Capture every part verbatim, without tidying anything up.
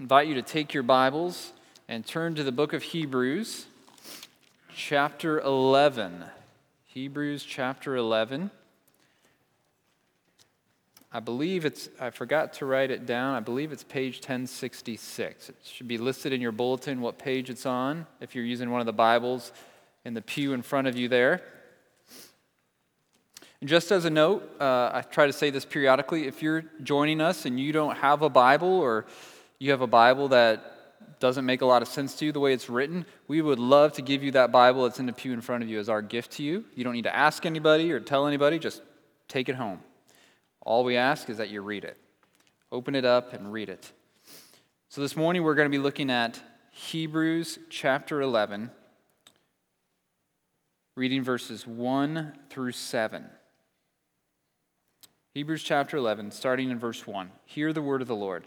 invite you to take your Bibles and turn to the book of Hebrews, chapter eleven. Hebrews chapter eleven. I believe it's, I forgot to write it down, I believe it's page ten sixty-six. It should be listed in your bulletin what page it's on, if you're using one of the Bibles in the pew in front of you there. Just as a note, uh, I try to say this periodically, if you're joining us and you don't have a Bible or you have a Bible that doesn't make a lot of sense to you the way it's written, we would love to give you that Bible that's in the pew in front of you as our gift to you. You don't need to ask anybody or tell anybody, just take it home. All we ask is that you read it. Open it up and read it. So this morning we're going to be looking at Hebrews chapter eleven, reading verses one through seven. Hebrews chapter eleven, starting in verse one. Hear the word of the Lord.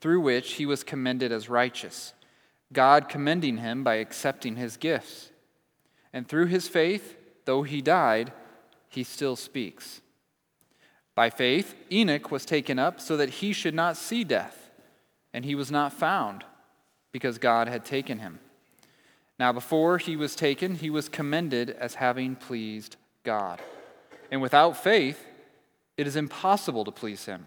through which he was commended as righteous, God commending him by accepting his gifts. And through his faith, though he died, he still speaks. By faith, Enoch was taken up so that he should not see death, and he was not found, because God had taken him. Now before he was taken, he was commended as having pleased God. And without faith, it is impossible to please him.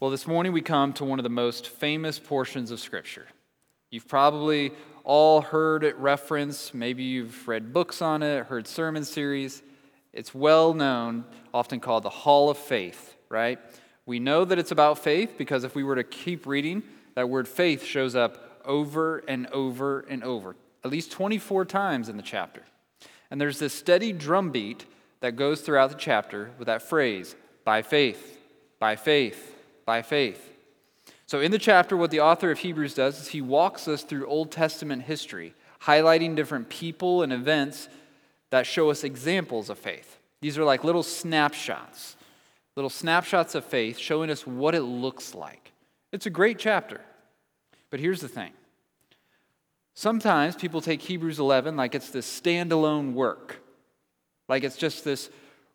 Well, this morning we come to one of the most famous portions of Scripture. You've probably all heard it referenced. Maybe you've read books on it, heard sermon series. It's well known, often called the Hall of Faith, right? We know that it's about faith because if we were to keep reading, that word faith shows up over and over and over, at least twenty-four times in the chapter. And there's this steady drumbeat that goes throughout the chapter with that phrase, by faith, by faith, by faith. So in the chapter, what the author of Hebrews does is he walks us through Old Testament history, highlighting different people and events that show us examples of faith. These are like little snapshots, little snapshots of faith showing us what it looks like. It's a great chapter. But here's the thing. Sometimes people take Hebrews eleven like it's this standalone work. Like it's just this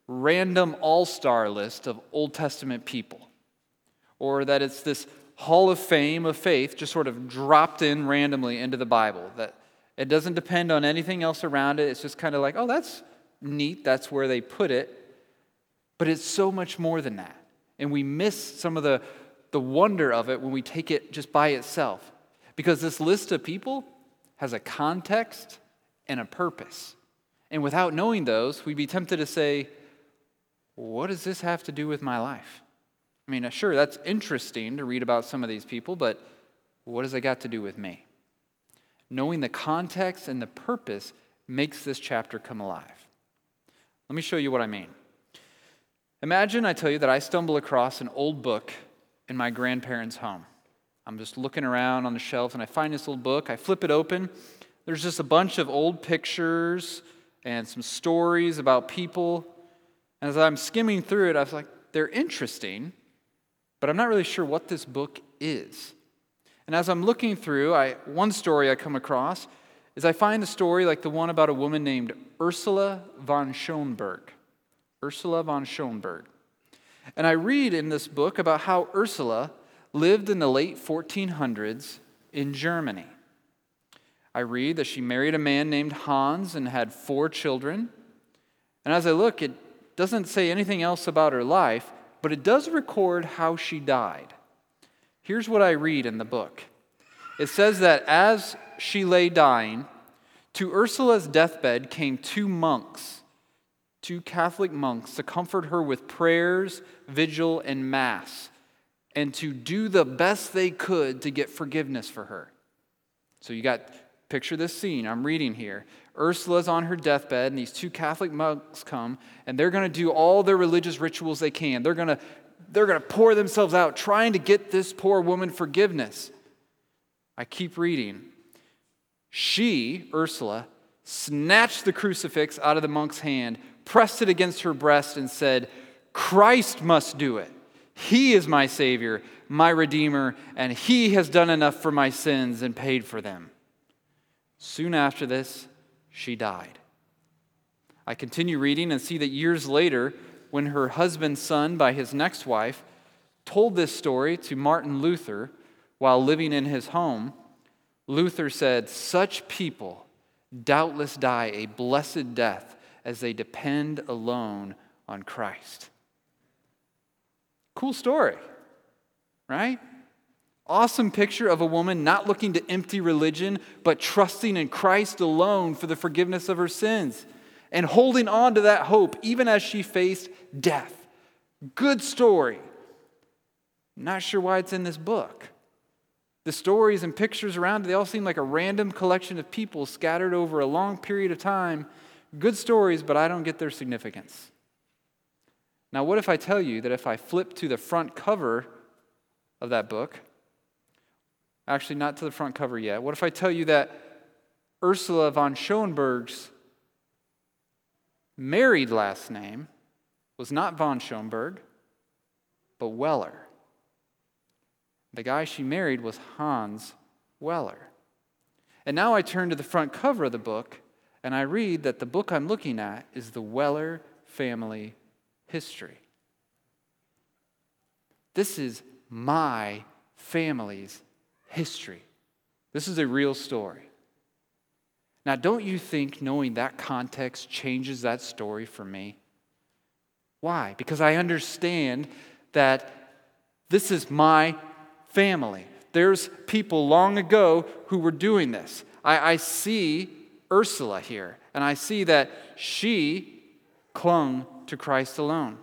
random all-star list of Old Testament people. Or that it's this hall of fame of faith just sort of dropped in randomly into the Bible. That it doesn't depend on anything else around it. It's just kind of like, oh, that's neat. That's where they put it. But it's so much more than that. And we miss some of the, the wonder of it when we take it just by itself. Because this list of people has a context and a purpose. And without knowing those, we'd be tempted to say, what does this have to do with my life? I mean, sure, that's interesting to read about some of these people, but what has it got to do with me? Knowing the context and the purpose makes this chapter come alive. Let me show you what I mean. Imagine I tell you that I stumble across an old book in my grandparents' home. I'm just looking around on the shelves, and I find this old book. I flip it open. There's just a bunch of old pictures and some stories about people. And as I'm skimming through it, I was like, they're interesting, but I'm not really sure what this book is. And as I'm looking through, I one story I come across is I find a story like the one about a woman named Ursula von Schoenberg. Ursula von Schoenberg. And I read in this book about how Ursula lived in the late fourteen hundreds in Germany. I read that she married a man named Hans and had four children. And as I look, it doesn't say anything else about her life, but it does record how she died. Here's what I read in the book. It says that as she lay dying, to Ursula's deathbed came two monks, two Catholic monks, to comfort her with prayers, vigil, and mass, and to do the best they could to get forgiveness for her. So you got, picture this scene I'm reading here. Ursula's on her deathbed, and these two Catholic monks come, and they're going to do all their religious rituals they can. They're going to they're going to pour themselves out, trying to get this poor woman forgiveness. I keep reading. She, Ursula, snatched the crucifix out of the monk's hand, pressed it against her breast, and said, "Christ must do it. He is my Savior, my Redeemer, and He has done enough for my sins and paid for them." Soon after this, she died. I continue reading and see that years later, when her husband's son, by his next wife, told this story to Martin Luther while living in his home, Luther said, "Such people doubtless die a blessed death as they depend alone on Christ." Cool story, right? Awesome picture of a woman not looking to empty religion, but trusting in Christ alone for the forgiveness of her sins and holding on to that hope even as she faced death. Good story. Not sure why it's in this book. The stories and pictures around it, they all seem like a random collection of people scattered over a long period of time. Good stories, but I don't get their significance. Now, what if I tell you that if I flip to the front cover of that book, actually not to the front cover yet, what if I tell you that Ursula von Schoenberg's married last name was not von Schoenberg, but Weller? The guy she married was Hans Weller. And now I turn to the front cover of the book, and I read that the book I'm looking at is the Weller Family History. This is my family's history. This is a real story. Now, don't you think knowing that context changes that story for me? Why? Because I understand that this is my family. There's people long ago who were doing this. I, I see Ursula here, and I see that she clung to Christ alone.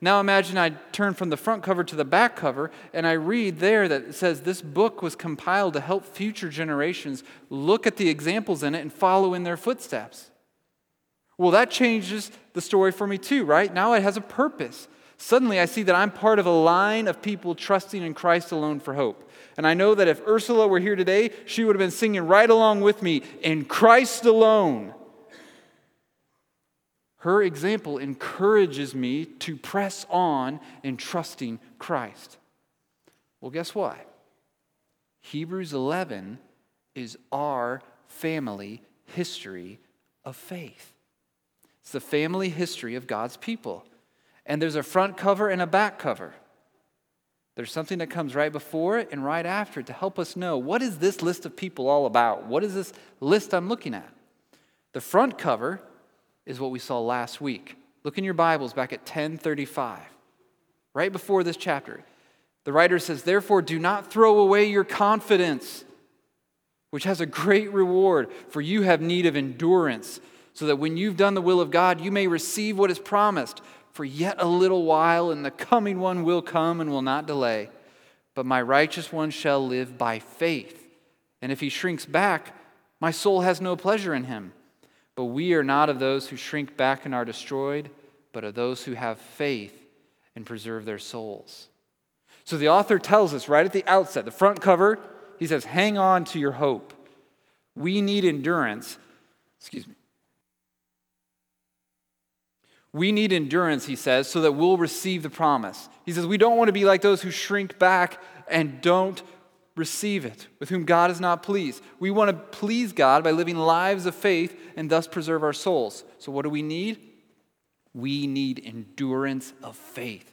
Now imagine I turn from the front cover to the back cover, and I read there that it says this book was compiled to help future generations look at the examples in it and follow in their footsteps. Well, that changes the story for me too, right? Now it has a purpose. Suddenly I see that I'm part of a line of people trusting in Christ alone for hope. And I know that if Ursula were here today, she would have been singing right along with me, "In Christ alone." Her example encourages me to press on in trusting Christ. Well, guess what? Hebrews eleven is our family history of faith. It's the family history of God's people. And there's a front cover and a back cover. There's something that comes right before it and right after it to help us know, what is this list of people all about? What is this list I'm looking at? The front cover is what we saw last week. Look in your Bibles back at ten thirty-five, right before this chapter. The writer says, "Therefore, do not throw away your confidence, which has a great reward, for you have need of endurance, so that when you've done the will of God, you may receive what is promised. For yet a little while, and the coming one will come and will not delay. But my righteous one shall live by faith. And if he shrinks back, my soul has no pleasure in him. But we are not of those who shrink back and are destroyed, but of those who have faith and preserve their souls." So the author tells us right at the outset, the front cover, he says, hang on to your hope. We need endurance. Excuse me. We need endurance, he says, so that we'll receive the promise. He says, we don't want to be like those who shrink back and don't receive it, with whom God is not pleased. We want to please God by living lives of faith and thus preserve our souls. So what do we need? We need endurance of faith.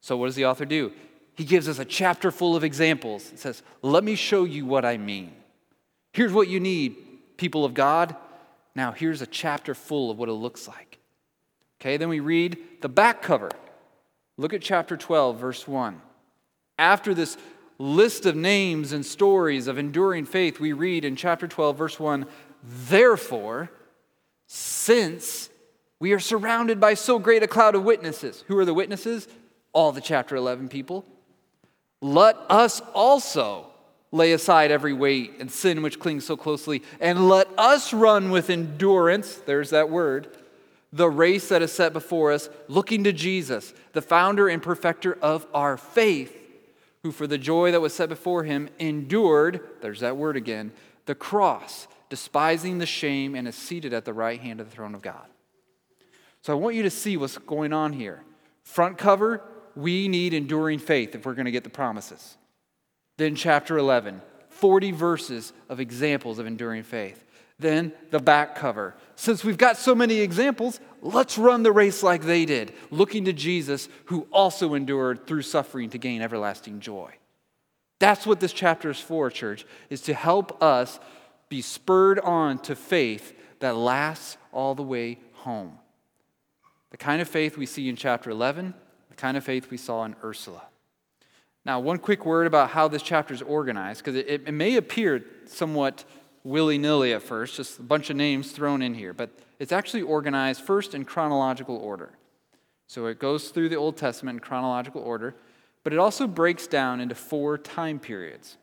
So what does the author do? He gives us a chapter full of examples. It says, let me show you what I mean. Here's what you need, people of God. Now here's a chapter full of what it looks like. Okay, then we read the back cover. Look at chapter twelve, verse one. After this list of names and stories of enduring faith, we read in chapter twelve, verse one, therefore, since we are surrounded by so great a cloud of witnesses. Who are the witnesses? All the chapter eleven people. Let us also lay aside every weight and sin which clings so closely, and let us run with endurance, there's that word, the race that is set before us, looking to Jesus, the founder and perfecter of our faith, who for the joy that was set before him endured, there's that word again, the cross, despising the shame, and is seated at the right hand of the throne of God. So I want you to see what's going on here. Front cover, we need enduring faith if we're going to get the promises. Then chapter eleven, forty verses of examples of enduring faith. Then the back cover. Since we've got so many examples, let's run the race like they did, looking to Jesus, who also endured through suffering to gain everlasting joy. That's what this chapter is for, church, is to help us be spurred on to faith that lasts all the way home. The kind of faith we see in chapter eleven, the kind of faith we saw in Ursula. Now, one quick word about how this chapter is organized, because it, it may appear somewhat willy-nilly at first, just a bunch of names thrown in here, but it's actually organized first in chronological order. So it goes through the Old Testament in chronological order, but it also breaks down into four time periods.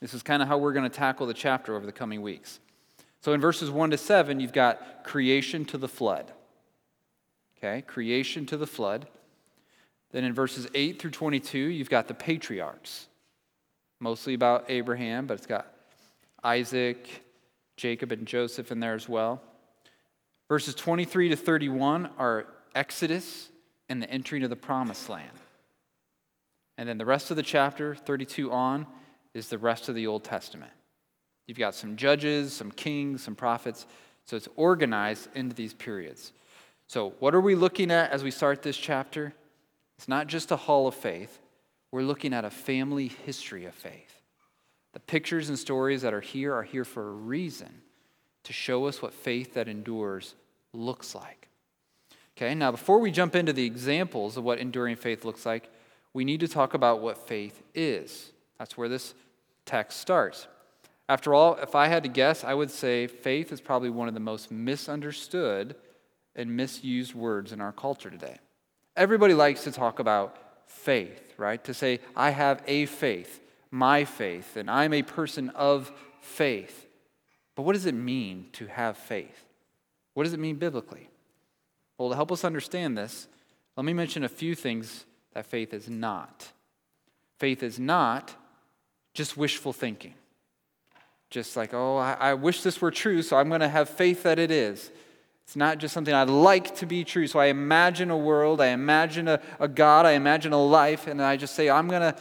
This is kind of how we're going to tackle the chapter over the coming weeks. So in verses one to seven, you've got creation to the flood. Okay, creation to the flood. Then in verses eight through twenty-two, you've got the patriarchs. Mostly about Abraham, but it's got Isaac, Jacob, and Joseph in there as well. Verses twenty-three to thirty-one are Exodus and the entering of the promised land. And then the rest of the chapter, thirty-two on, is the rest of the Old Testament. You've got some judges, some kings, some prophets. So it's organized into these periods. So what are we looking at as we start this chapter? It's not just a hall of faith. We're looking at a family history of faith. The pictures and stories that are here are here for a reason, to show us what faith that endures looks like. Okay, now before we jump into the examples of what enduring faith looks like, we need to talk about what faith is. That's where this text starts. After all, if I had to guess, I would say faith is probably one of the most misunderstood and misused words in our culture today. Everybody likes to talk about faith, right? To say, I have a faith, my faith, and I'm a person of faith. But what does it mean to have faith? What does it mean biblically? Well, to help us understand this, let me mention a few things that faith is not. Faith is not just wishful thinking. Just like, oh, I, I wish this were true, so I'm going to have faith that it is. It's not just something I'd like to be true. So I imagine a world, I imagine a, a God, I imagine a life, and I just say, I'm going to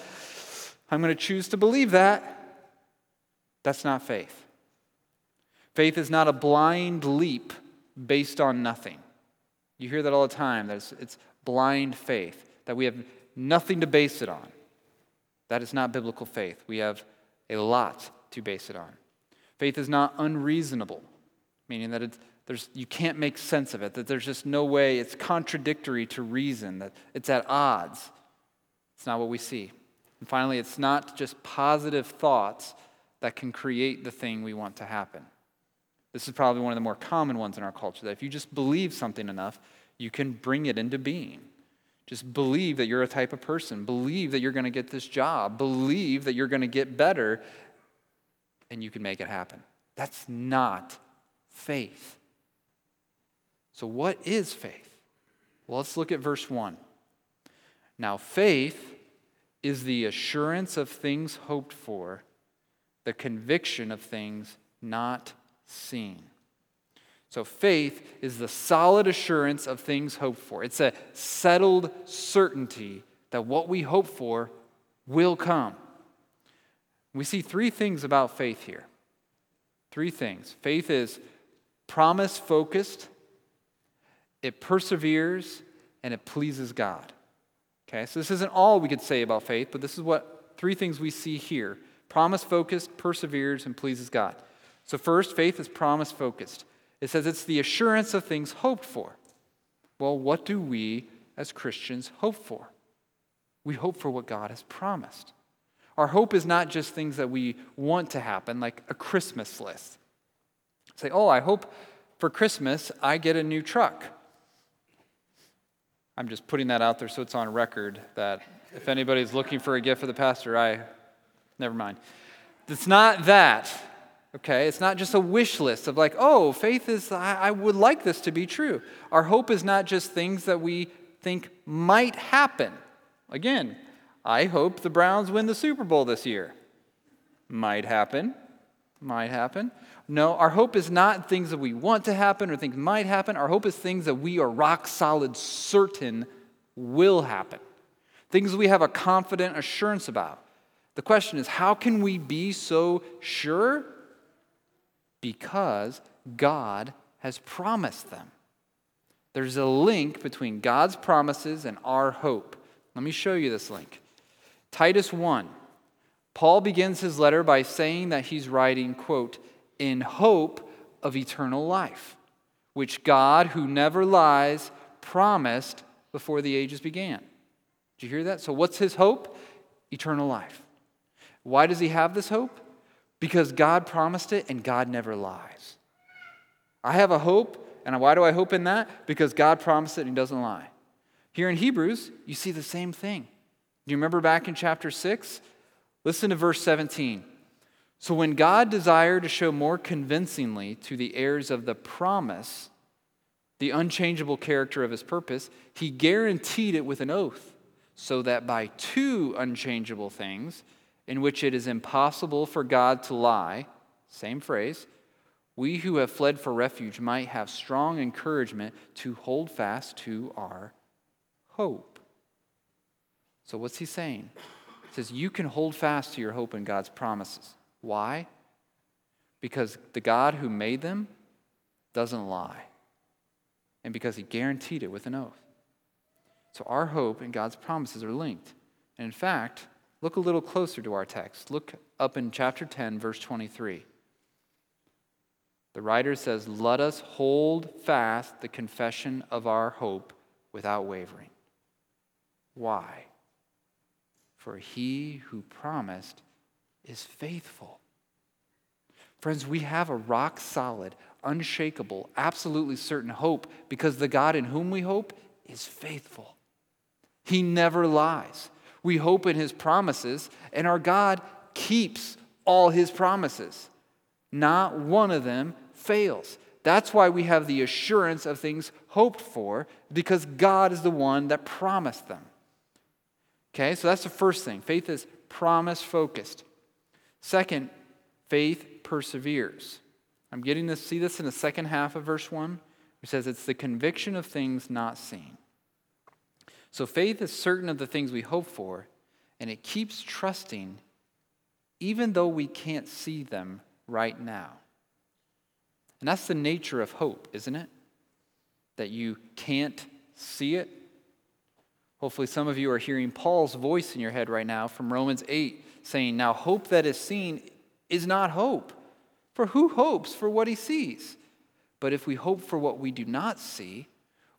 I'm going to choose to believe that. That's not faith. Faith is not a blind leap based on nothing. You hear that all the time. That it's, it's blind faith, that we have nothing to base it on. That is not biblical faith. We have a lot to base it on. Faith is not unreasonable, meaning that it's, there's, you can't make sense of it, that there's just no way, it's contradictory to reason, that it's at odds. It's not what we see. And finally, it's not just positive thoughts that can create the thing we want to happen. This is probably one of the more common ones in our culture, that if you just believe something enough, you can bring it into being. Just believe that you're a type of person. Believe that you're going to get this job. Believe that you're going to get better, and you can make it happen. That's not faith. So what is faith? Well, let's look at verse one. Now, faith is the assurance of things hoped for, the conviction of things not seen. So faith is the solid assurance of things hoped for. It's a settled certainty that what we hope for will come. We see three things about faith here. Three things. Faith is promise-focused, it perseveres, and it pleases God. Okay, so this isn't all we could say about faith, but this is what three things we see here. Promise-focused, perseveres, and pleases God. So first, faith is promise-focused. It says it's the assurance of things hoped for. Well, what do we as Christians hope for? We hope for what God has promised. Our hope is not just things that we want to happen, like a Christmas list. Say, oh, I hope for Christmas I get a new truck. I'm just putting that out there so it's on record that if anybody's looking for a gift for the pastor, I, never mind. It's not that, okay? It's not just a wish list of like, oh, faith is, I, I would like this to be true. Our hope is not just things that we think might happen. Again, I hope the Browns win the Super Bowl this year. Might happen. Might happen. No, our hope is not things that we want to happen or things might happen. Our hope is things that we are rock solid certain will happen. Things we have a confident assurance about. The question is, how can we be so sure? Because God has promised them. There's a link between God's promises and our hope. Let me show you this link. Titus one. Paul begins his letter by saying that he's writing, quote, in hope of eternal life, which God, who never lies, promised before the ages began. Did you hear that? So what's his hope? Eternal life. Why does he have this hope? Because God promised it and God never lies. I have a hope, and why do I hope in that? Because God promised it and he doesn't lie. Here in Hebrews, you see the same thing. Do you remember back in chapter six? Listen to verse seventeen. So when God desired to show more convincingly to the heirs of the promise the unchangeable character of his purpose, he guaranteed it with an oath, so that by two unchangeable things, in which it is impossible for God to lie, same phrase, we who have fled for refuge might have strong encouragement to hold fast to our hope. So what's he saying? He says you can hold fast to your hope in God's promises. Why? Because the God who made them doesn't lie. And because he guaranteed it with an oath. So our hope and God's promises are linked. And in fact, look a little closer to our text. Look up in chapter ten, verse twenty-three. The writer says, let us hold fast the confession of our hope without wavering. Why? For he who promised is faithful. Friends, we have a rock solid, unshakable, absolutely certain hope because the God in whom we hope is faithful. He never lies. We hope in his promises, and our God keeps all his promises. Not one of them fails. That's why we have the assurance of things hoped for, because God is the one that promised them. Okay, so that's the first thing. Faith is promise-focused. Second, faith perseveres. I'm getting to see this in the second half of verse one. It says it's the conviction of things not seen. So faith is certain of the things we hope for, and it keeps trusting even though we can't see them right now. And that's the nature of hope, isn't it? That you can't see it. Hopefully some of you are hearing Paul's voice in your head right now from Romans eight saying, now hope that is seen is not hope. For who hopes for what he sees? But if we hope for what we do not see,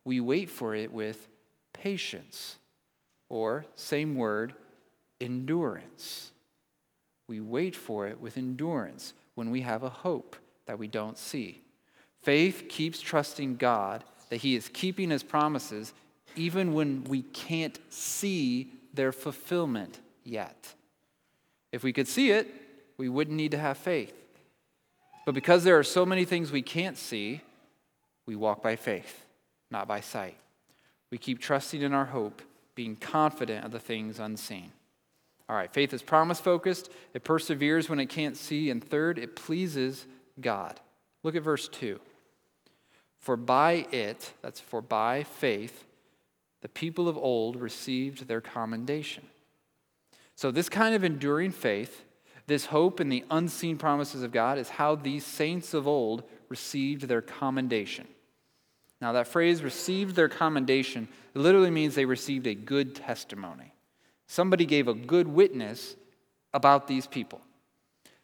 we wait for it with patience, or same word, endurance. We wait for it with endurance when we have a hope that we don't see. Faith keeps trusting God that he is keeping his promises even when we can't see their fulfillment yet. If we could see it, we wouldn't need to have faith. But because there are so many things we can't see, we walk by faith, not by sight. We keep trusting in our hope, being confident of the things unseen. All right, faith is promise-focused. It perseveres when it can't see. And third, it pleases God. Look at verse two. For by it, that's for by faith, the people of old received their commendation. So this kind of enduring faith, this hope in the unseen promises of God, is how these saints of old received their commendation. Now that phrase, received their commendation, literally means they received a good testimony. Somebody gave a good witness about these people.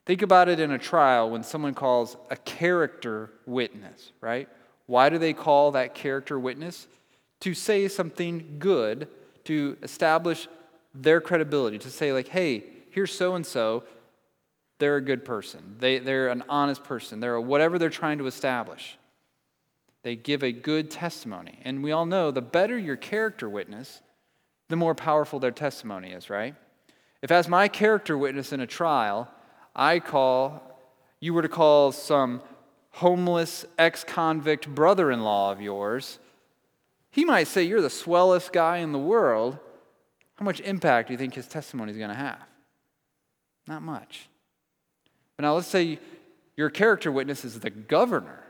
Think about it in a trial when someone calls a character witness, right? Why do they call that character witness? To say something good, to establish their credibility, to say like, hey, here's so-and-so, they're a good person. They, they're an honest person. They're a, whatever they're trying to establish. They give a good testimony. And we all know the better your character witness, the more powerful their testimony is, right? If as my character witness in a trial, I call, you were to call some homeless ex-convict brother-in-law of yours, he might say you're the swellest guy in the world. How much impact do you think his testimony is going to have? Not much. But now let's say your character witness is the governor.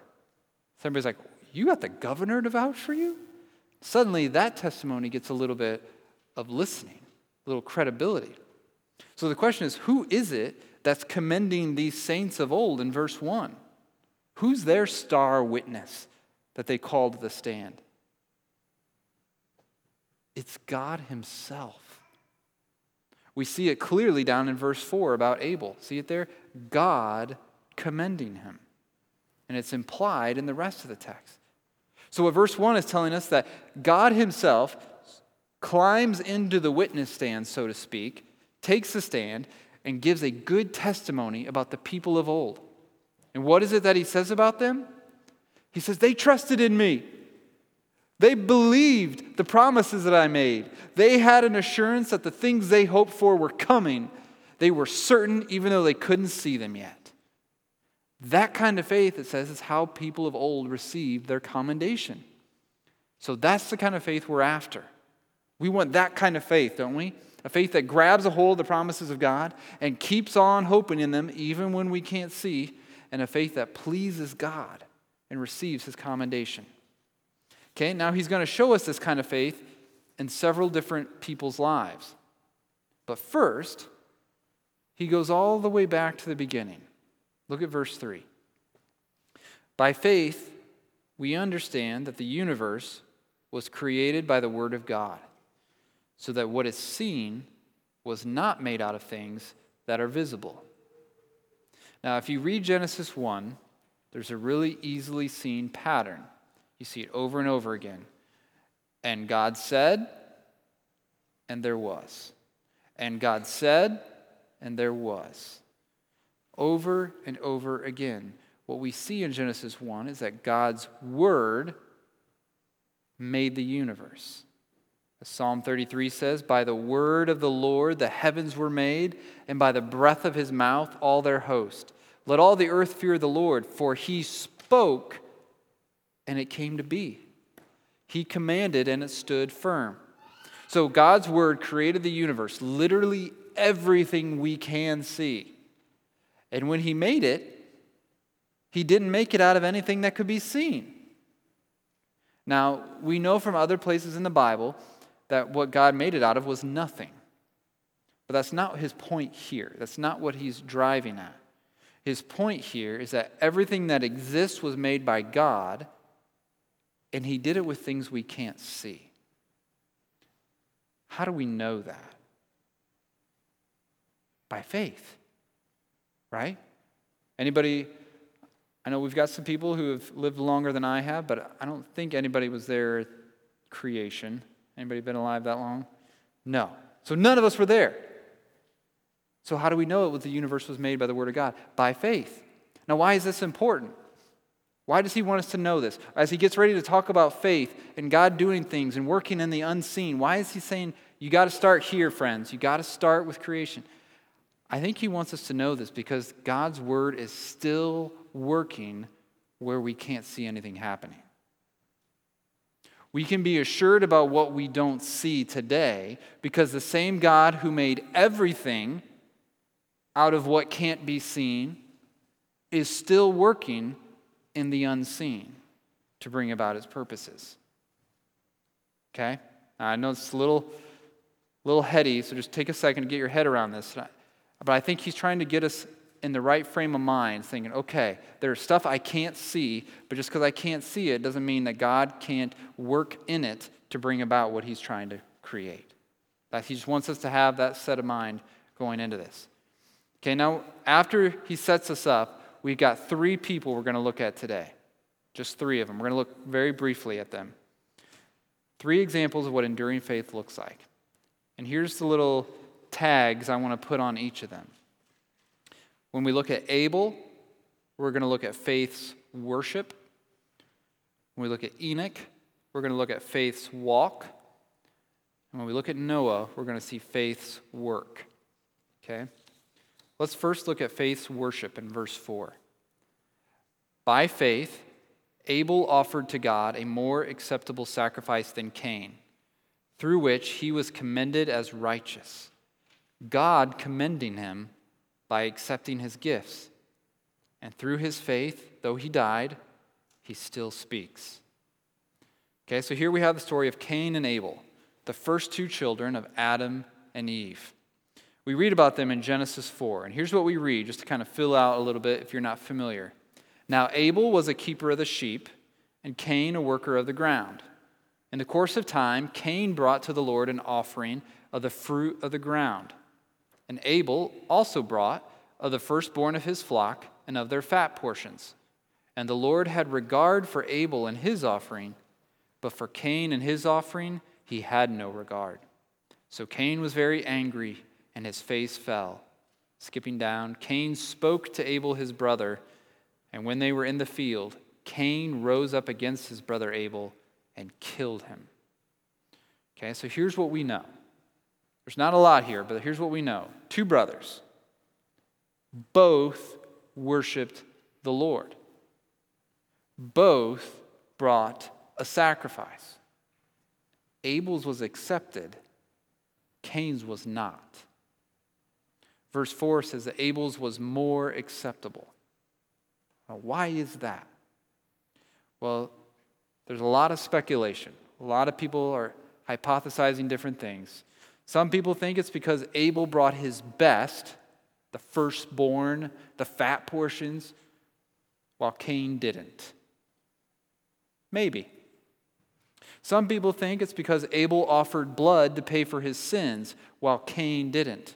Somebody's like, you got the governor to vouch for you? Suddenly that testimony gets a little bit of listening, a little credibility. So the question is, who is it that's commending these saints of old in verse one? Who's their star witness that they called to the stand? It's God himself. We see it clearly down in verse four about Abel. See it there? God commending him. And it's implied in the rest of the text. So what verse one is telling us that God himself climbs into the witness stand, so to speak, takes the stand, and gives a good testimony about the people of old. And what is it that he says about them? He says, they trusted in me. They believed the promises that I made. They had an assurance that the things they hoped for were coming. They were certain even though they couldn't see them yet. That kind of faith, it says, is how people of old received their commendation. So that's the kind of faith we're after. We want that kind of faith, don't we? A faith that grabs a hold of the promises of God and keeps on hoping in them even when we can't see, and a faith that pleases God and receives his commendation. Okay, now he's going to show us this kind of faith in several different people's lives. But first, he goes all the way back to the beginning. Look at verse three. By faith, we understand that the universe was created by the word of God, so that what is seen was not made out of things that are visible. Now, if you read Genesis one, there's a really easily seen pattern. You see it over and over again. And God said, and there was. And God said, and there was. Over and over again. What we see in Genesis one is that God's word made the universe. As Psalm thirty-three says, by the word of the Lord the heavens were made, and by the breath of his mouth all their host. Let all the earth fear the Lord, for he spoke, and it came to be. He commanded, and it stood firm. So God's word created the universe, literally everything we can see. And when he made it, he didn't make it out of anything that could be seen. Now, we know from other places in the Bible that what God made it out of was nothing. But that's not his point here. That's not what he's driving at. His point here is that everything that exists was made by God, and he did it with things we can't see. How do we know that? By faith, right? Anybody, I know we've got some people who have lived longer than I have, but I don't think anybody was there at creation. Anybody been alive that long? No. So none of us were there. So how do we know that the universe was made by the word of God? By faith. Now, why is this important? Why does he want us to know this? As he gets ready to talk about faith and God doing things and working in the unseen, why is he saying, you got to start here, friends. You got to start with creation. I think he wants us to know this because God's word is still working where we can't see anything happening. We can be assured about what we don't see today because the same God who made everything out of what can't be seen, is still working in the unseen to bring about its purposes. Okay? Now, I know it's a little, little heady, so just take a second to get your head around this. But I think he's trying to get us in the right frame of mind, thinking, okay, there's stuff I can't see, but just because I can't see it doesn't mean that God can't work in it to bring about what he's trying to create. That he just wants us to have that set of mind going into this. Okay, now after he sets us up, we've got three people we're going to look at today. Just three of them. We're going to look very briefly at them. Three examples of what enduring faith looks like. And here's the little tags I want to put on each of them. When we look at Abel, we're going to look at faith's worship. When we look at Enoch, we're going to look at faith's walk. And when we look at Noah, we're going to see faith's work. Okay? Let's first look at faith's worship in verse four. By faith, Abel offered to God a more acceptable sacrifice than Cain, through which he was commended as righteous, God commending him by accepting his gifts. And through his faith, though he died, he still speaks. Okay, so here we have the story of Cain and Abel, the first two children of Adam and Eve. We read about them in Genesis four, and here's what we read, just to kind of fill out a little bit if you're not familiar. Now Abel was a keeper of the sheep, and Cain a worker of the ground. In the course of time, Cain brought to the Lord an offering of the fruit of the ground. And Abel also brought of the firstborn of his flock and of their fat portions. And the Lord had regard for Abel and his offering, but for Cain and his offering he had no regard. So Cain was very angry, and his face fell. Skipping down, Cain spoke to Abel his brother, and when they were in the field, Cain rose up against his brother Abel and killed him. Okay, so here's what we know. There's not a lot here, but here's what we know. Two brothers. Both worshiped the Lord. Both brought a sacrifice. Abel's was accepted. Cain's was not. Verse four says that Abel's was more acceptable. Now, why is that? Well, there's a lot of speculation. A lot of people are hypothesizing different things. Some people think it's because Abel brought his best, the firstborn, the fat portions, while Cain didn't. Maybe. Some people think it's because Abel offered blood to pay for his sins, while Cain didn't.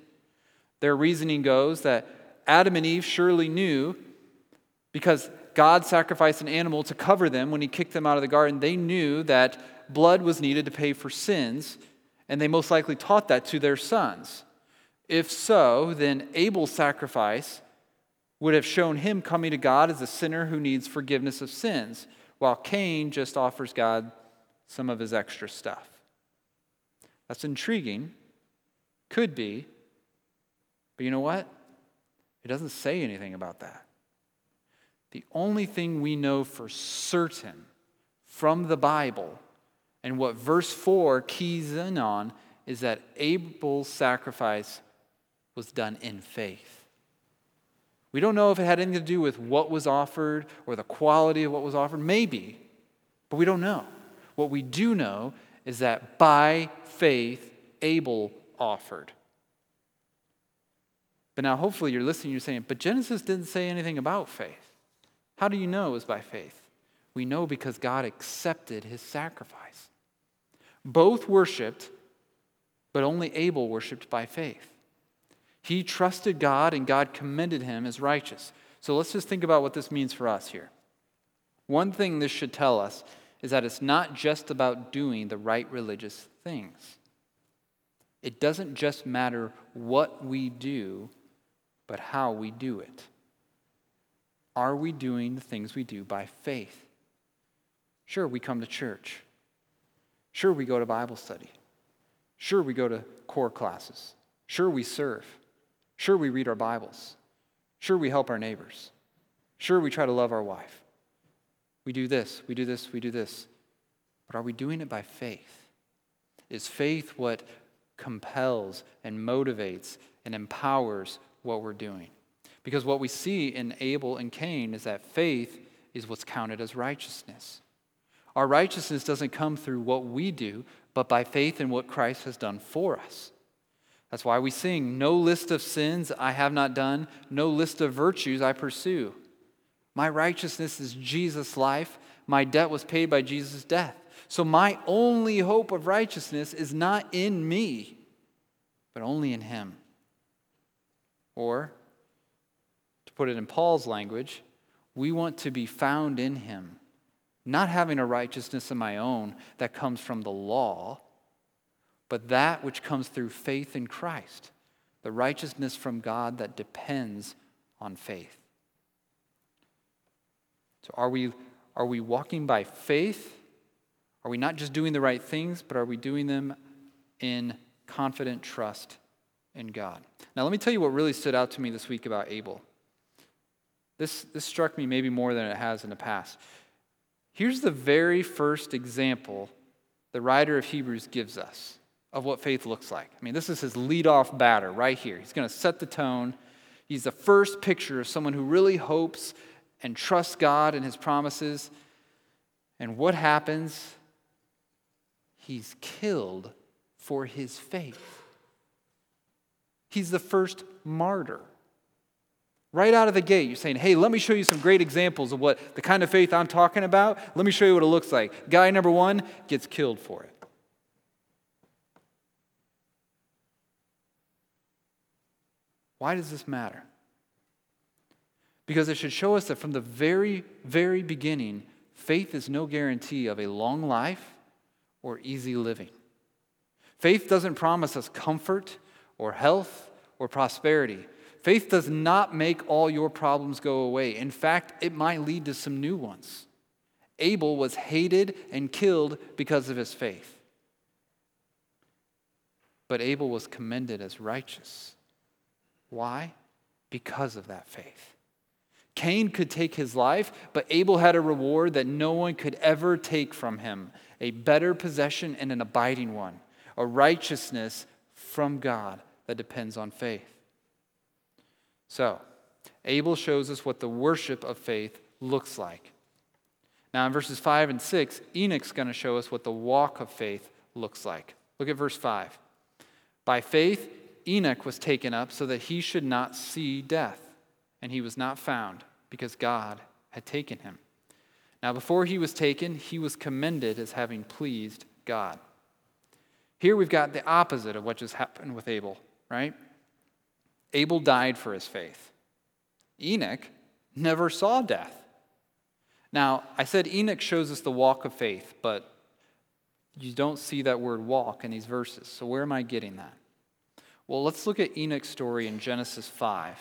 Their reasoning goes that Adam and Eve surely knew, because God sacrificed an animal to cover them when he kicked them out of the garden. They knew that blood was needed to pay for sins, and they most likely taught that to their sons. If so, then Abel's sacrifice would have shown him coming to God as a sinner who needs forgiveness of sins, while Cain just offers God some of his extra stuff. That's intriguing. Could be. But you know what? It doesn't say anything about that. The only thing we know for certain from the Bible, and what verse four keys in on, is that Abel's sacrifice was done in faith. We don't know if it had anything to do with what was offered or the quality of what was offered. Maybe, but we don't know. What we do know is that by faith, Abel offered. But now hopefully you're listening, you're saying, but Genesis didn't say anything about faith. How do you know it was by faith? We know because God accepted his sacrifice. Both worshiped, but only Abel worshiped by faith. He trusted God, and God commended him as righteous. So let's just think about what this means for us here. One thing this should tell us is that it's not just about doing the right religious things. It doesn't just matter what we do, but how we do it. Are we doing the things we do by faith? Sure, we come to church. Sure, we go to Bible study. Sure, we go to core classes. Sure, we serve. Sure, we read our Bibles. Sure, we help our neighbors. Sure, we try to love our wife. We do this, we do this, we do this. But are we doing it by faith? Is faith what compels and motivates and empowers what we're doing? Because what we see in Abel and Cain is that faith is what's counted as righteousness. Our righteousness doesn't come through what we do, but by faith in what Christ has done for us. That's why we sing, "No list of sins I have not done, no list of virtues I pursue. My righteousness is Jesus' life, my debt was paid by Jesus' death. So my only hope of righteousness is not in me, but only in him." Or, put it in Paul's language, we want to be found in him, not having a righteousness of my own that comes from the law, but that which comes through faith in Christ, the righteousness from God that depends on faith. So are we are we walking by faith? Are we not just doing the right things, but are we doing them in confident trust in God? Now let me tell you what really stood out to me this week about Abel. This, this struck me maybe more than it has in the past. Here's the very first example the writer of Hebrews gives us of what faith looks like. I mean, this is his leadoff batter right here. He's going to set the tone. He's the first picture of someone who really hopes and trusts God and his promises. And what happens? He's killed for his faith. He's the first martyr. Right out of the gate, you're saying, hey, let me show you some great examples of what the kind of faith I'm talking about. Let me show you what it looks like. Guy number one gets killed for it. Why does this matter? Because it should show us that from the very, very beginning, faith is no guarantee of a long life or easy living. Faith doesn't promise us comfort or health or prosperity. Faith does not make all your problems go away. In fact, it might lead to some new ones. Abel was hated and killed because of his faith. But Abel was commended as righteous. Why? Because of that faith. Cain could take his life, but Abel had a reward that no one could ever take from him, a better possession and an abiding one, a righteousness from God that depends on faith. So, Abel shows us what the worship of faith looks like. Now in verses five and six, Enoch's going to show us what the walk of faith looks like. Look at verse five. By faith, Enoch was taken up so that he should not see death, and he was not found because God had taken him. Now before he was taken, he was commended as having pleased God. Here we've got the opposite of what just happened with Abel, right? Abel died for his faith. Enoch never saw death. Now, I said Enoch shows us the walk of faith, but you don't see that word walk in these verses. So where am I getting that? Well, let's look at Enoch's story in Genesis five.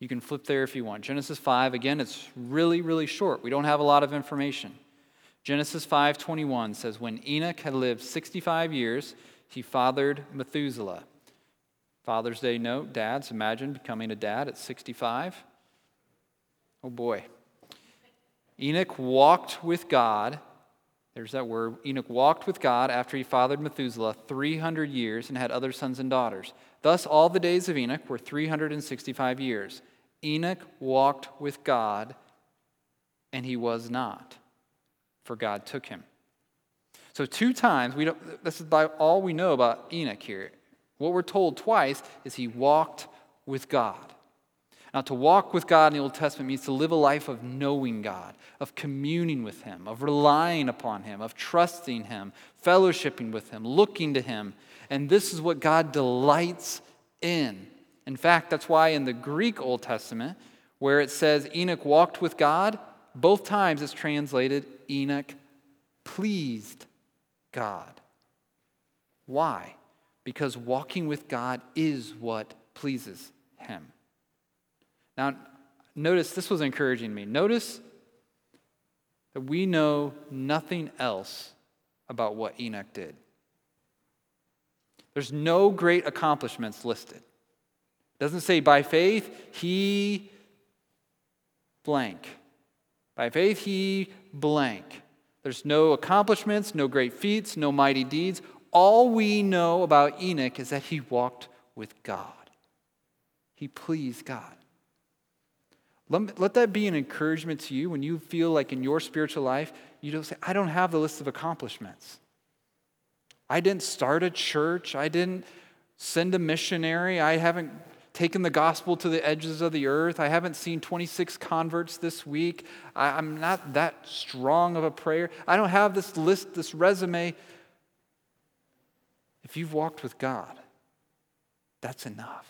You can flip there if you want. Genesis five, again, it's really, really short. We don't have a lot of information. Genesis five twenty-one says, when Enoch had lived sixty-five years, he fathered Methuselah. Father's Day note, dads, imagine becoming a dad at sixty-five. Oh boy. Enoch walked with God. There's that word. Enoch walked with God after he fathered Methuselah three hundred years and had other sons and daughters. Thus all the days of Enoch were three hundred sixty-five years. Enoch walked with God, and he was not, for God took him. So two times, we don't, this is by all we know about Enoch here. What we're told twice is he walked with God. Now, to walk with God in the Old Testament means to live a life of knowing God, of communing with him, of relying upon him, of trusting him, fellowshipping with him, looking to him. And this is what God delights in. In fact, that's why in the Greek Old Testament, where it says Enoch walked with God, both times it's translated Enoch pleased God. Why? Because walking with God is what pleases him. Now, notice, this was encouraging me. Notice that we know nothing else about what Enoch did. There's no great accomplishments listed. It doesn't say by faith he blank. By faith he blank. There's no accomplishments, no great feats, no mighty deeds. All we know about Enoch is that he walked with God. He pleased God. Let, let that be an encouragement to you when you feel like in your spiritual life, you don't say, I don't have the list of accomplishments. I didn't start a church. I didn't send a missionary. I haven't taken the gospel to the edges of the earth. I haven't seen twenty-six converts this week. I, I'm not that strong of a prayer. I don't have this list, this resume. If you've walked with God, that's enough.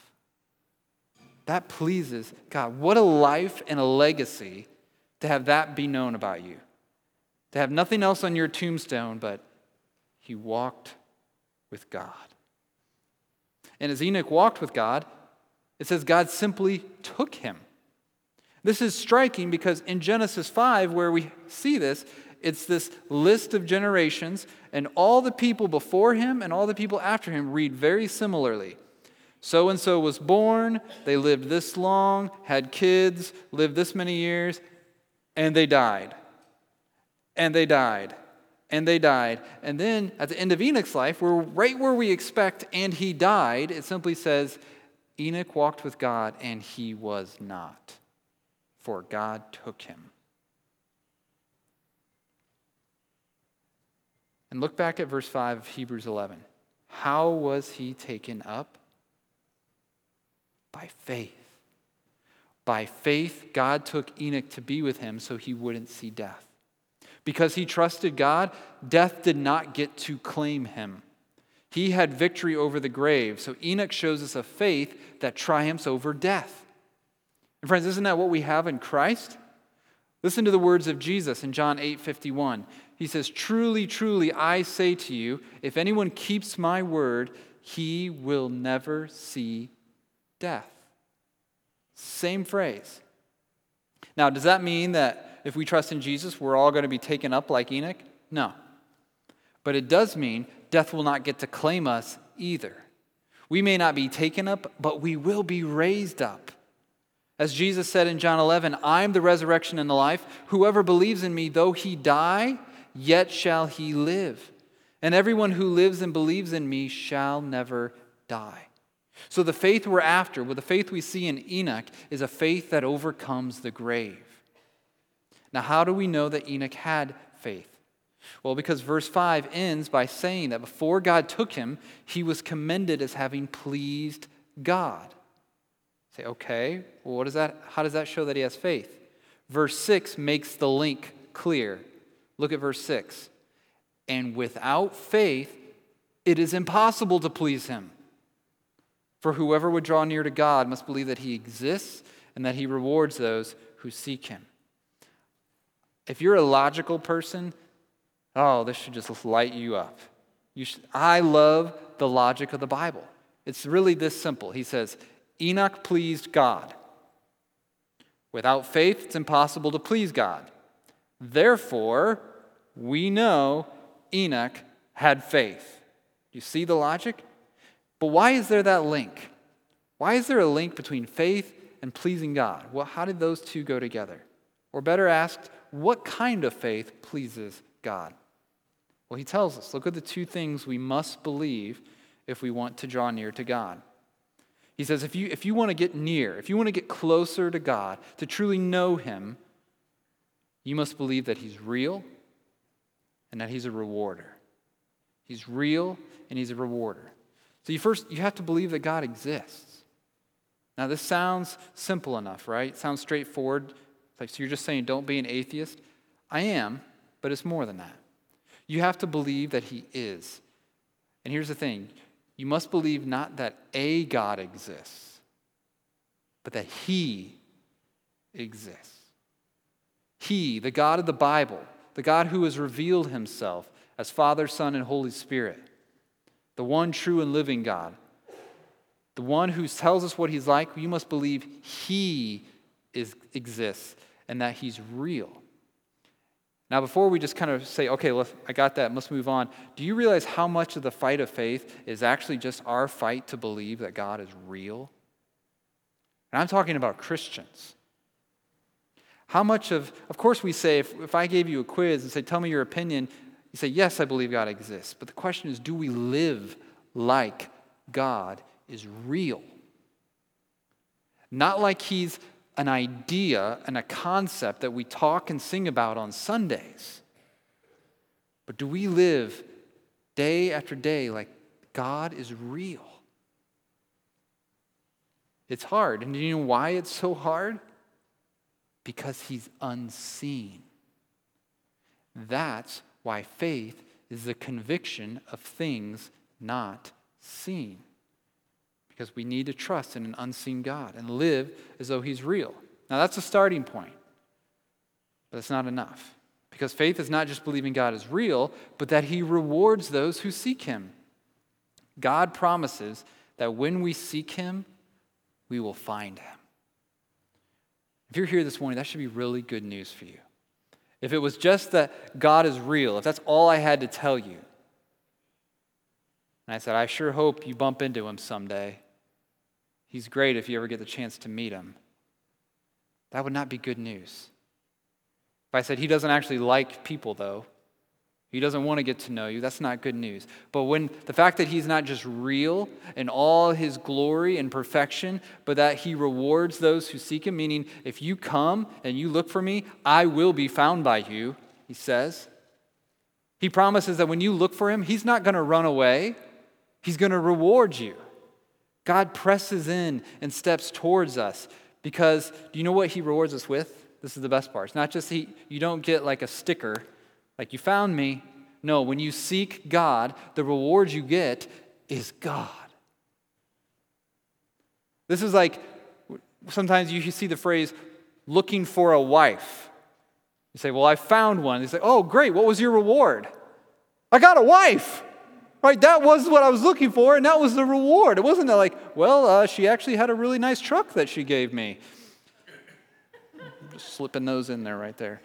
That pleases God. What a life and a legacy to have that be known about you. To have nothing else on your tombstone, but he walked with God. And as Enoch walked with God, It says God simply took him. This is striking because in Genesis five, where we see this, it's this list of generations, and all the people before him and all the people after him read very similarly. So-and-so was born, they lived this long, had kids, lived this many years, and they died. And they died. And they died. And then at the end of Enoch's life, we're right where we expect, and he died. It simply says, Enoch walked with God, and he was not, for God took him. And look back at verse five of Hebrews eleven. How was he taken up? By faith. By faith, God took Enoch to be with him so he wouldn't see death. Because he trusted God, death did not get to claim him. He had victory over the grave. So Enoch shows us a faith that triumphs over death. And friends, isn't that what we have in Christ? Listen to the words of Jesus in John eight fifty-one. He says, "Truly, truly, I say to you, if anyone keeps my word, he will never see death." Same phrase. Now, does that mean that if we trust in Jesus, we're all going to be taken up like Enoch? No. But it does mean death will not get to claim us either. We may not be taken up, but we will be raised up. As Jesus said in John eleven, "I am the resurrection and the life. Whoever believes in me, though he die, yet shall he live. And everyone who lives and believes in me shall never die." So the faith we're after, with the faith we see in Enoch, is a faith that overcomes the grave. Now, how do we know that Enoch had faith? Well, because verse five ends by saying that before God took him, he was commended as having pleased God. Say, okay, well, what is that? How does that show that he has faith? Verse six makes the link clear. Look at verse six. And without faith, it is impossible to please him. For whoever would draw near to God must believe that he exists and that he rewards those who seek him. If you're a logical person, oh, this should just light you up. You should, I love the logic of the Bible. It's really this simple. He says, Enoch pleased God. Without faith, it's impossible to please God. Therefore, we know Enoch had faith. You see the logic? But why is there that link? Why is there a link between faith and pleasing God? Well, how did those two go together? Or better asked, what kind of faith pleases God? Well, he tells us, look at the two things we must believe if we want to draw near to God. He says, if you, if you want to get near, if you want to get closer to God, to truly know him, you must believe that he's real and that he's a rewarder. He's real and he's a rewarder. So you first, you have to believe that God exists. Now this sounds simple enough, right? It sounds straightforward. It's like, so you're just saying don't be an atheist? I am, but it's more than that. You have to believe that he is. And here's the thing. You must believe not that a God exists, but that he exists. He, the God of the Bible, the God who has revealed himself as Father, Son, and Holy Spirit, the one true and living God, the one who tells us what he's like, you must believe he is, exists and that he's real. Now, before we just kind of say, okay, well, I got that, let's move on, do you realize how much of the fight of faith is actually just our fight to believe that God is real? And I'm talking about Christians. How much of, of course we say, if, if I gave you a quiz and say, tell me your opinion, you say, yes, I believe God exists. But the question is, do we live like God is real? Not like he's an idea and a concept that we talk and sing about on Sundays. But do we live day after day like God is real? It's hard. And do you know why it's so hard? Because he's unseen. That's why faith is the conviction of things not seen. Because we need to trust in an unseen God and live as though he's real. Now that's a starting point, but it's not enough. Because faith is not just believing God is real, but that he rewards those who seek him. God promises that when we seek him, we will find him. If you're here this morning, that should be really good news for you. If it was just that God is real, if that's all I had to tell you, and I said, I sure hope you bump into him someday. He's great if you ever get the chance to meet him. That would not be good news. If I said, he doesn't actually like people, though, he doesn't want to get to know you, that's not good news. But when the fact that he's not just real in all his glory and perfection, but that he rewards those who seek him, meaning if you come and you look for me, I will be found by you, he says. He promises that when you look for him, he's not going to run away. He's going to reward you. God presses in and steps towards us because do you know what he rewards us with? This is the best part. It's not just he, you don't get like a sticker, like you found me. No, when you seek God, the reward you get is God. This is like, sometimes you see the phrase, looking for a wife. You say, well, I found one. They say, oh, great, what was your reward? I got a wife, right? That was what I was looking for, and that was the reward. It wasn't like, well, uh, she actually had a really nice truck that she gave me. Just slipping those in there right there.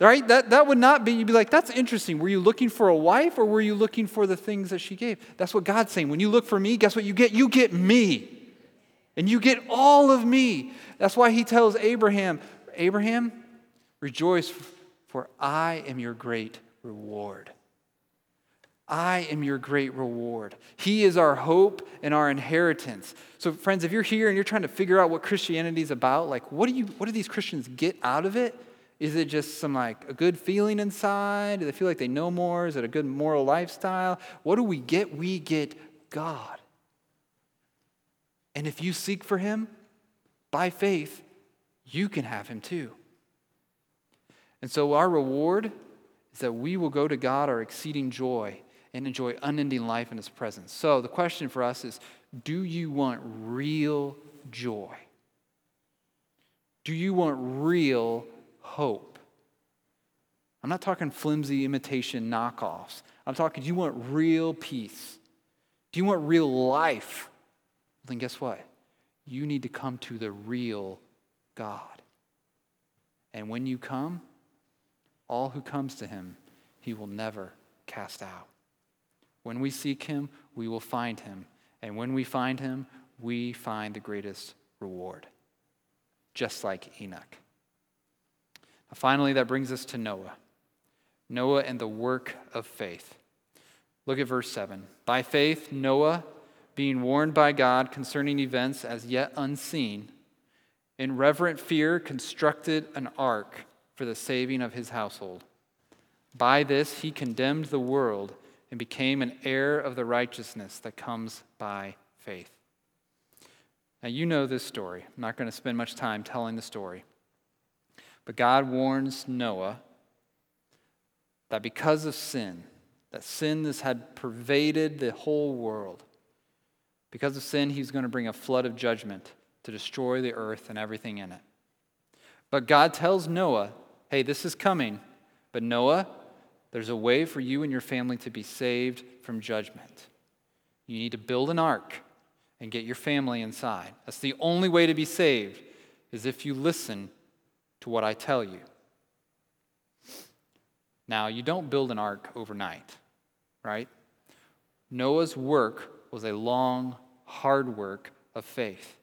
Right? That, that would not be, you'd be like, that's interesting. Were you looking for a wife or were you looking for the things that she gave? That's what God's saying. When you look for me, guess what you get? You get me. And you get all of me. That's why he tells Abraham, Abraham, rejoice, for I am your great reward. I am your great reward. He is our hope and our inheritance. So friends, if you're here and you're trying to figure out what Christianity is about, like what do you, what do these Christians get out of it? Is it just some like a good feeling inside? Do they feel like they know more? Is it a good moral lifestyle? What do we get? We get God. And if you seek for him by faith, you can have him too. And so our reward is that we will go to God our exceeding joy and enjoy unending life in his presence. So the question for us is, do you want real joy? Do you want real joy? Hope. I'm not talking flimsy imitation knockoffs. I'm talking, do you want real peace? Do you want real life? Well, then guess what? You need to come to the real God. And when you come, all who comes to him, he will never cast out. When we seek him, we will find him. And when we find him, we find the greatest reward. Just like Enoch. Finally, that brings us to Noah. Noah and the work of faith. Look at verse seven. By faith, Noah, being warned by God concerning events as yet unseen, in reverent fear constructed an ark for the saving of his household. By this he condemned the world and became an heir of the righteousness that comes by faith. Now you know this story. I'm not going to spend much time telling the story. But God warns Noah that because of sin, that sin this had pervaded the whole world, because of sin, he's going to bring a flood of judgment to destroy the earth and everything in it. But God tells Noah, hey, this is coming, but Noah, there's a way for you and your family to be saved from judgment. You need to build an ark and get your family inside. That's the only way to be saved, is if you listen to what I tell you. Now, you don't build an ark overnight, right? Noah's work was a long, hard work of faith.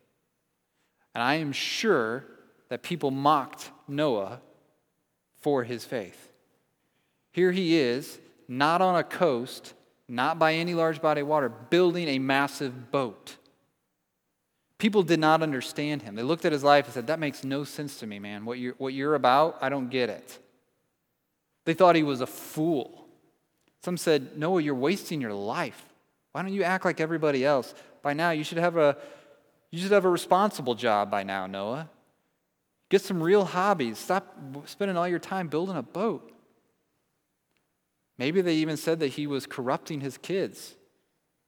And I am sure that people mocked Noah for his faith. Here he is, not on a coast, not by any large body of water, building a massive boat. People did not understand him. They looked at his life and said, that makes no sense to me, man. What you're, what you're about, I don't get it. They thought he was a fool. Some said, Noah, you're wasting your life. Why don't you act like everybody else? By now, you should have a, you should have a responsible job by now, Noah. Get some real hobbies. Stop spending all your time building a boat. Maybe they even said that he was corrupting his kids,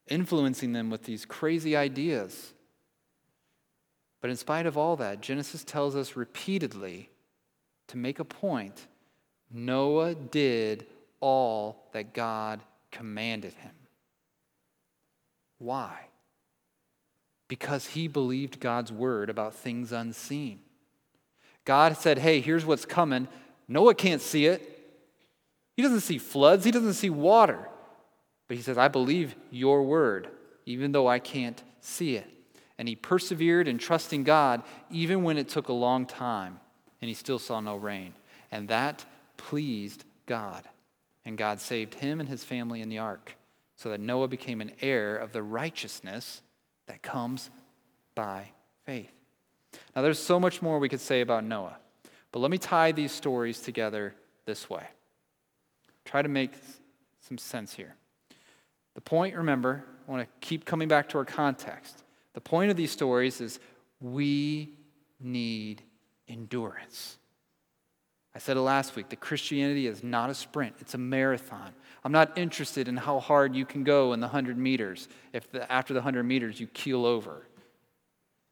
influencing them with these crazy ideas. But in spite of all that, Genesis tells us repeatedly, to make a point, Noah did all that God commanded him. Why? because he believed God's word about things unseen. God said, hey, here's what's coming. Noah can't see it. He doesn't see floods. He doesn't see water. But he says, I believe your word, even though I can't see it. And he persevered in trusting God, even when it took a long time, and he still saw no rain. And that pleased God. And God saved him and his family in the ark, so that Noah became an heir of the righteousness that comes by faith. Now, there's so much more we could say about Noah, but let me tie these stories together this way. Try to make some sense here. The point, remember, I want to keep coming back to our context. The point of these stories is we need endurance. I said it last week, that Christianity is not a sprint, it's a marathon. I'm not interested in how hard you can go in the one hundred meters if the, after the one hundred meters you keel over.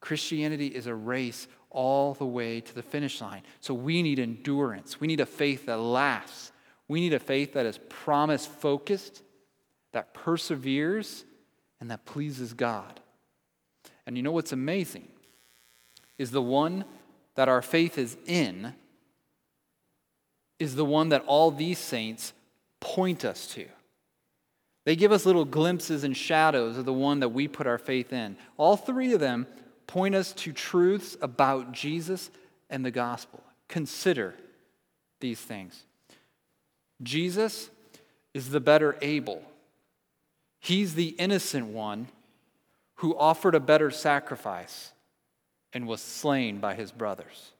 Christianity is a race all the way to the finish line. So we need endurance. We need a faith that lasts. We need a faith that is promise-focused, that perseveres, and that pleases God. And you know what's amazing is the one that our faith is in is the one that all these saints point us to. They give us little glimpses and shadows of the one that we put our faith in. All three of them point us to truths about Jesus and the gospel. Consider these things. Jesus is the better Abel. He's the innocent one who offered a better sacrifice and was slain by his brothers.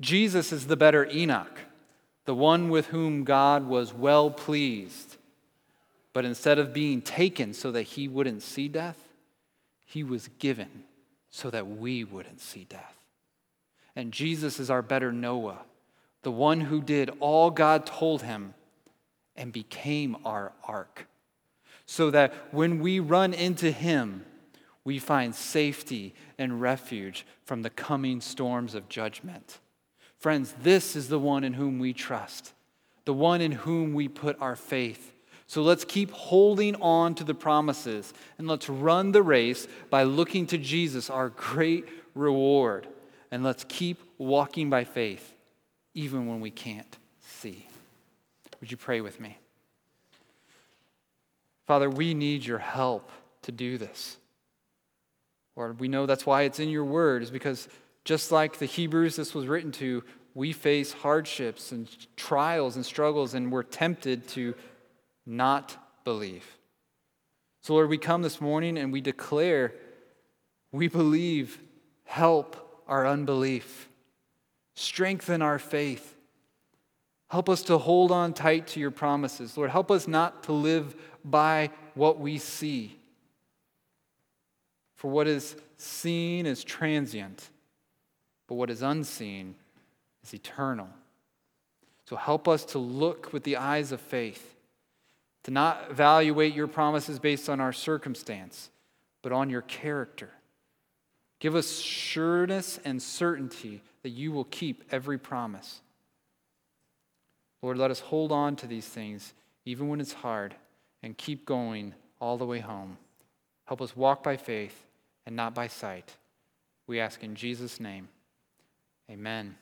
Jesus is the better Enoch, the one with whom God was well pleased, but instead of being taken so that he wouldn't see death, he was given so that we wouldn't see death. And Jesus is our better Noah, the one who did all God told him and became our ark, so that when we run into him, we find safety and refuge from the coming storms of judgment. Friends, this is the one in whom we trust, the one in whom we put our faith. So let's keep holding on to the promises, and let's run the race by looking to Jesus, our great reward. And let's keep walking by faith, even when we can't see. Would you pray with me? Father, we need your help to do this. Lord, we know that's why it's in your word, is because just like the Hebrews this was written to, we face hardships and trials and struggles, and we're tempted to not believe. So Lord, we come this morning and we declare, we believe, help our unbelief. Strengthen our faith. Help us to hold on tight to your promises. Lord, help us not to live by what we see. For what is seen is transient, but what is unseen is eternal. So help us to look with the eyes of faith, to not evaluate your promises based on our circumstance, but on your character. Give us sureness and certainty that you will keep every promise. Lord, let us hold on to these things, even when it's hard, and keep going all the way home. Help us walk by faith and not by sight. We ask in Jesus' name. Amen.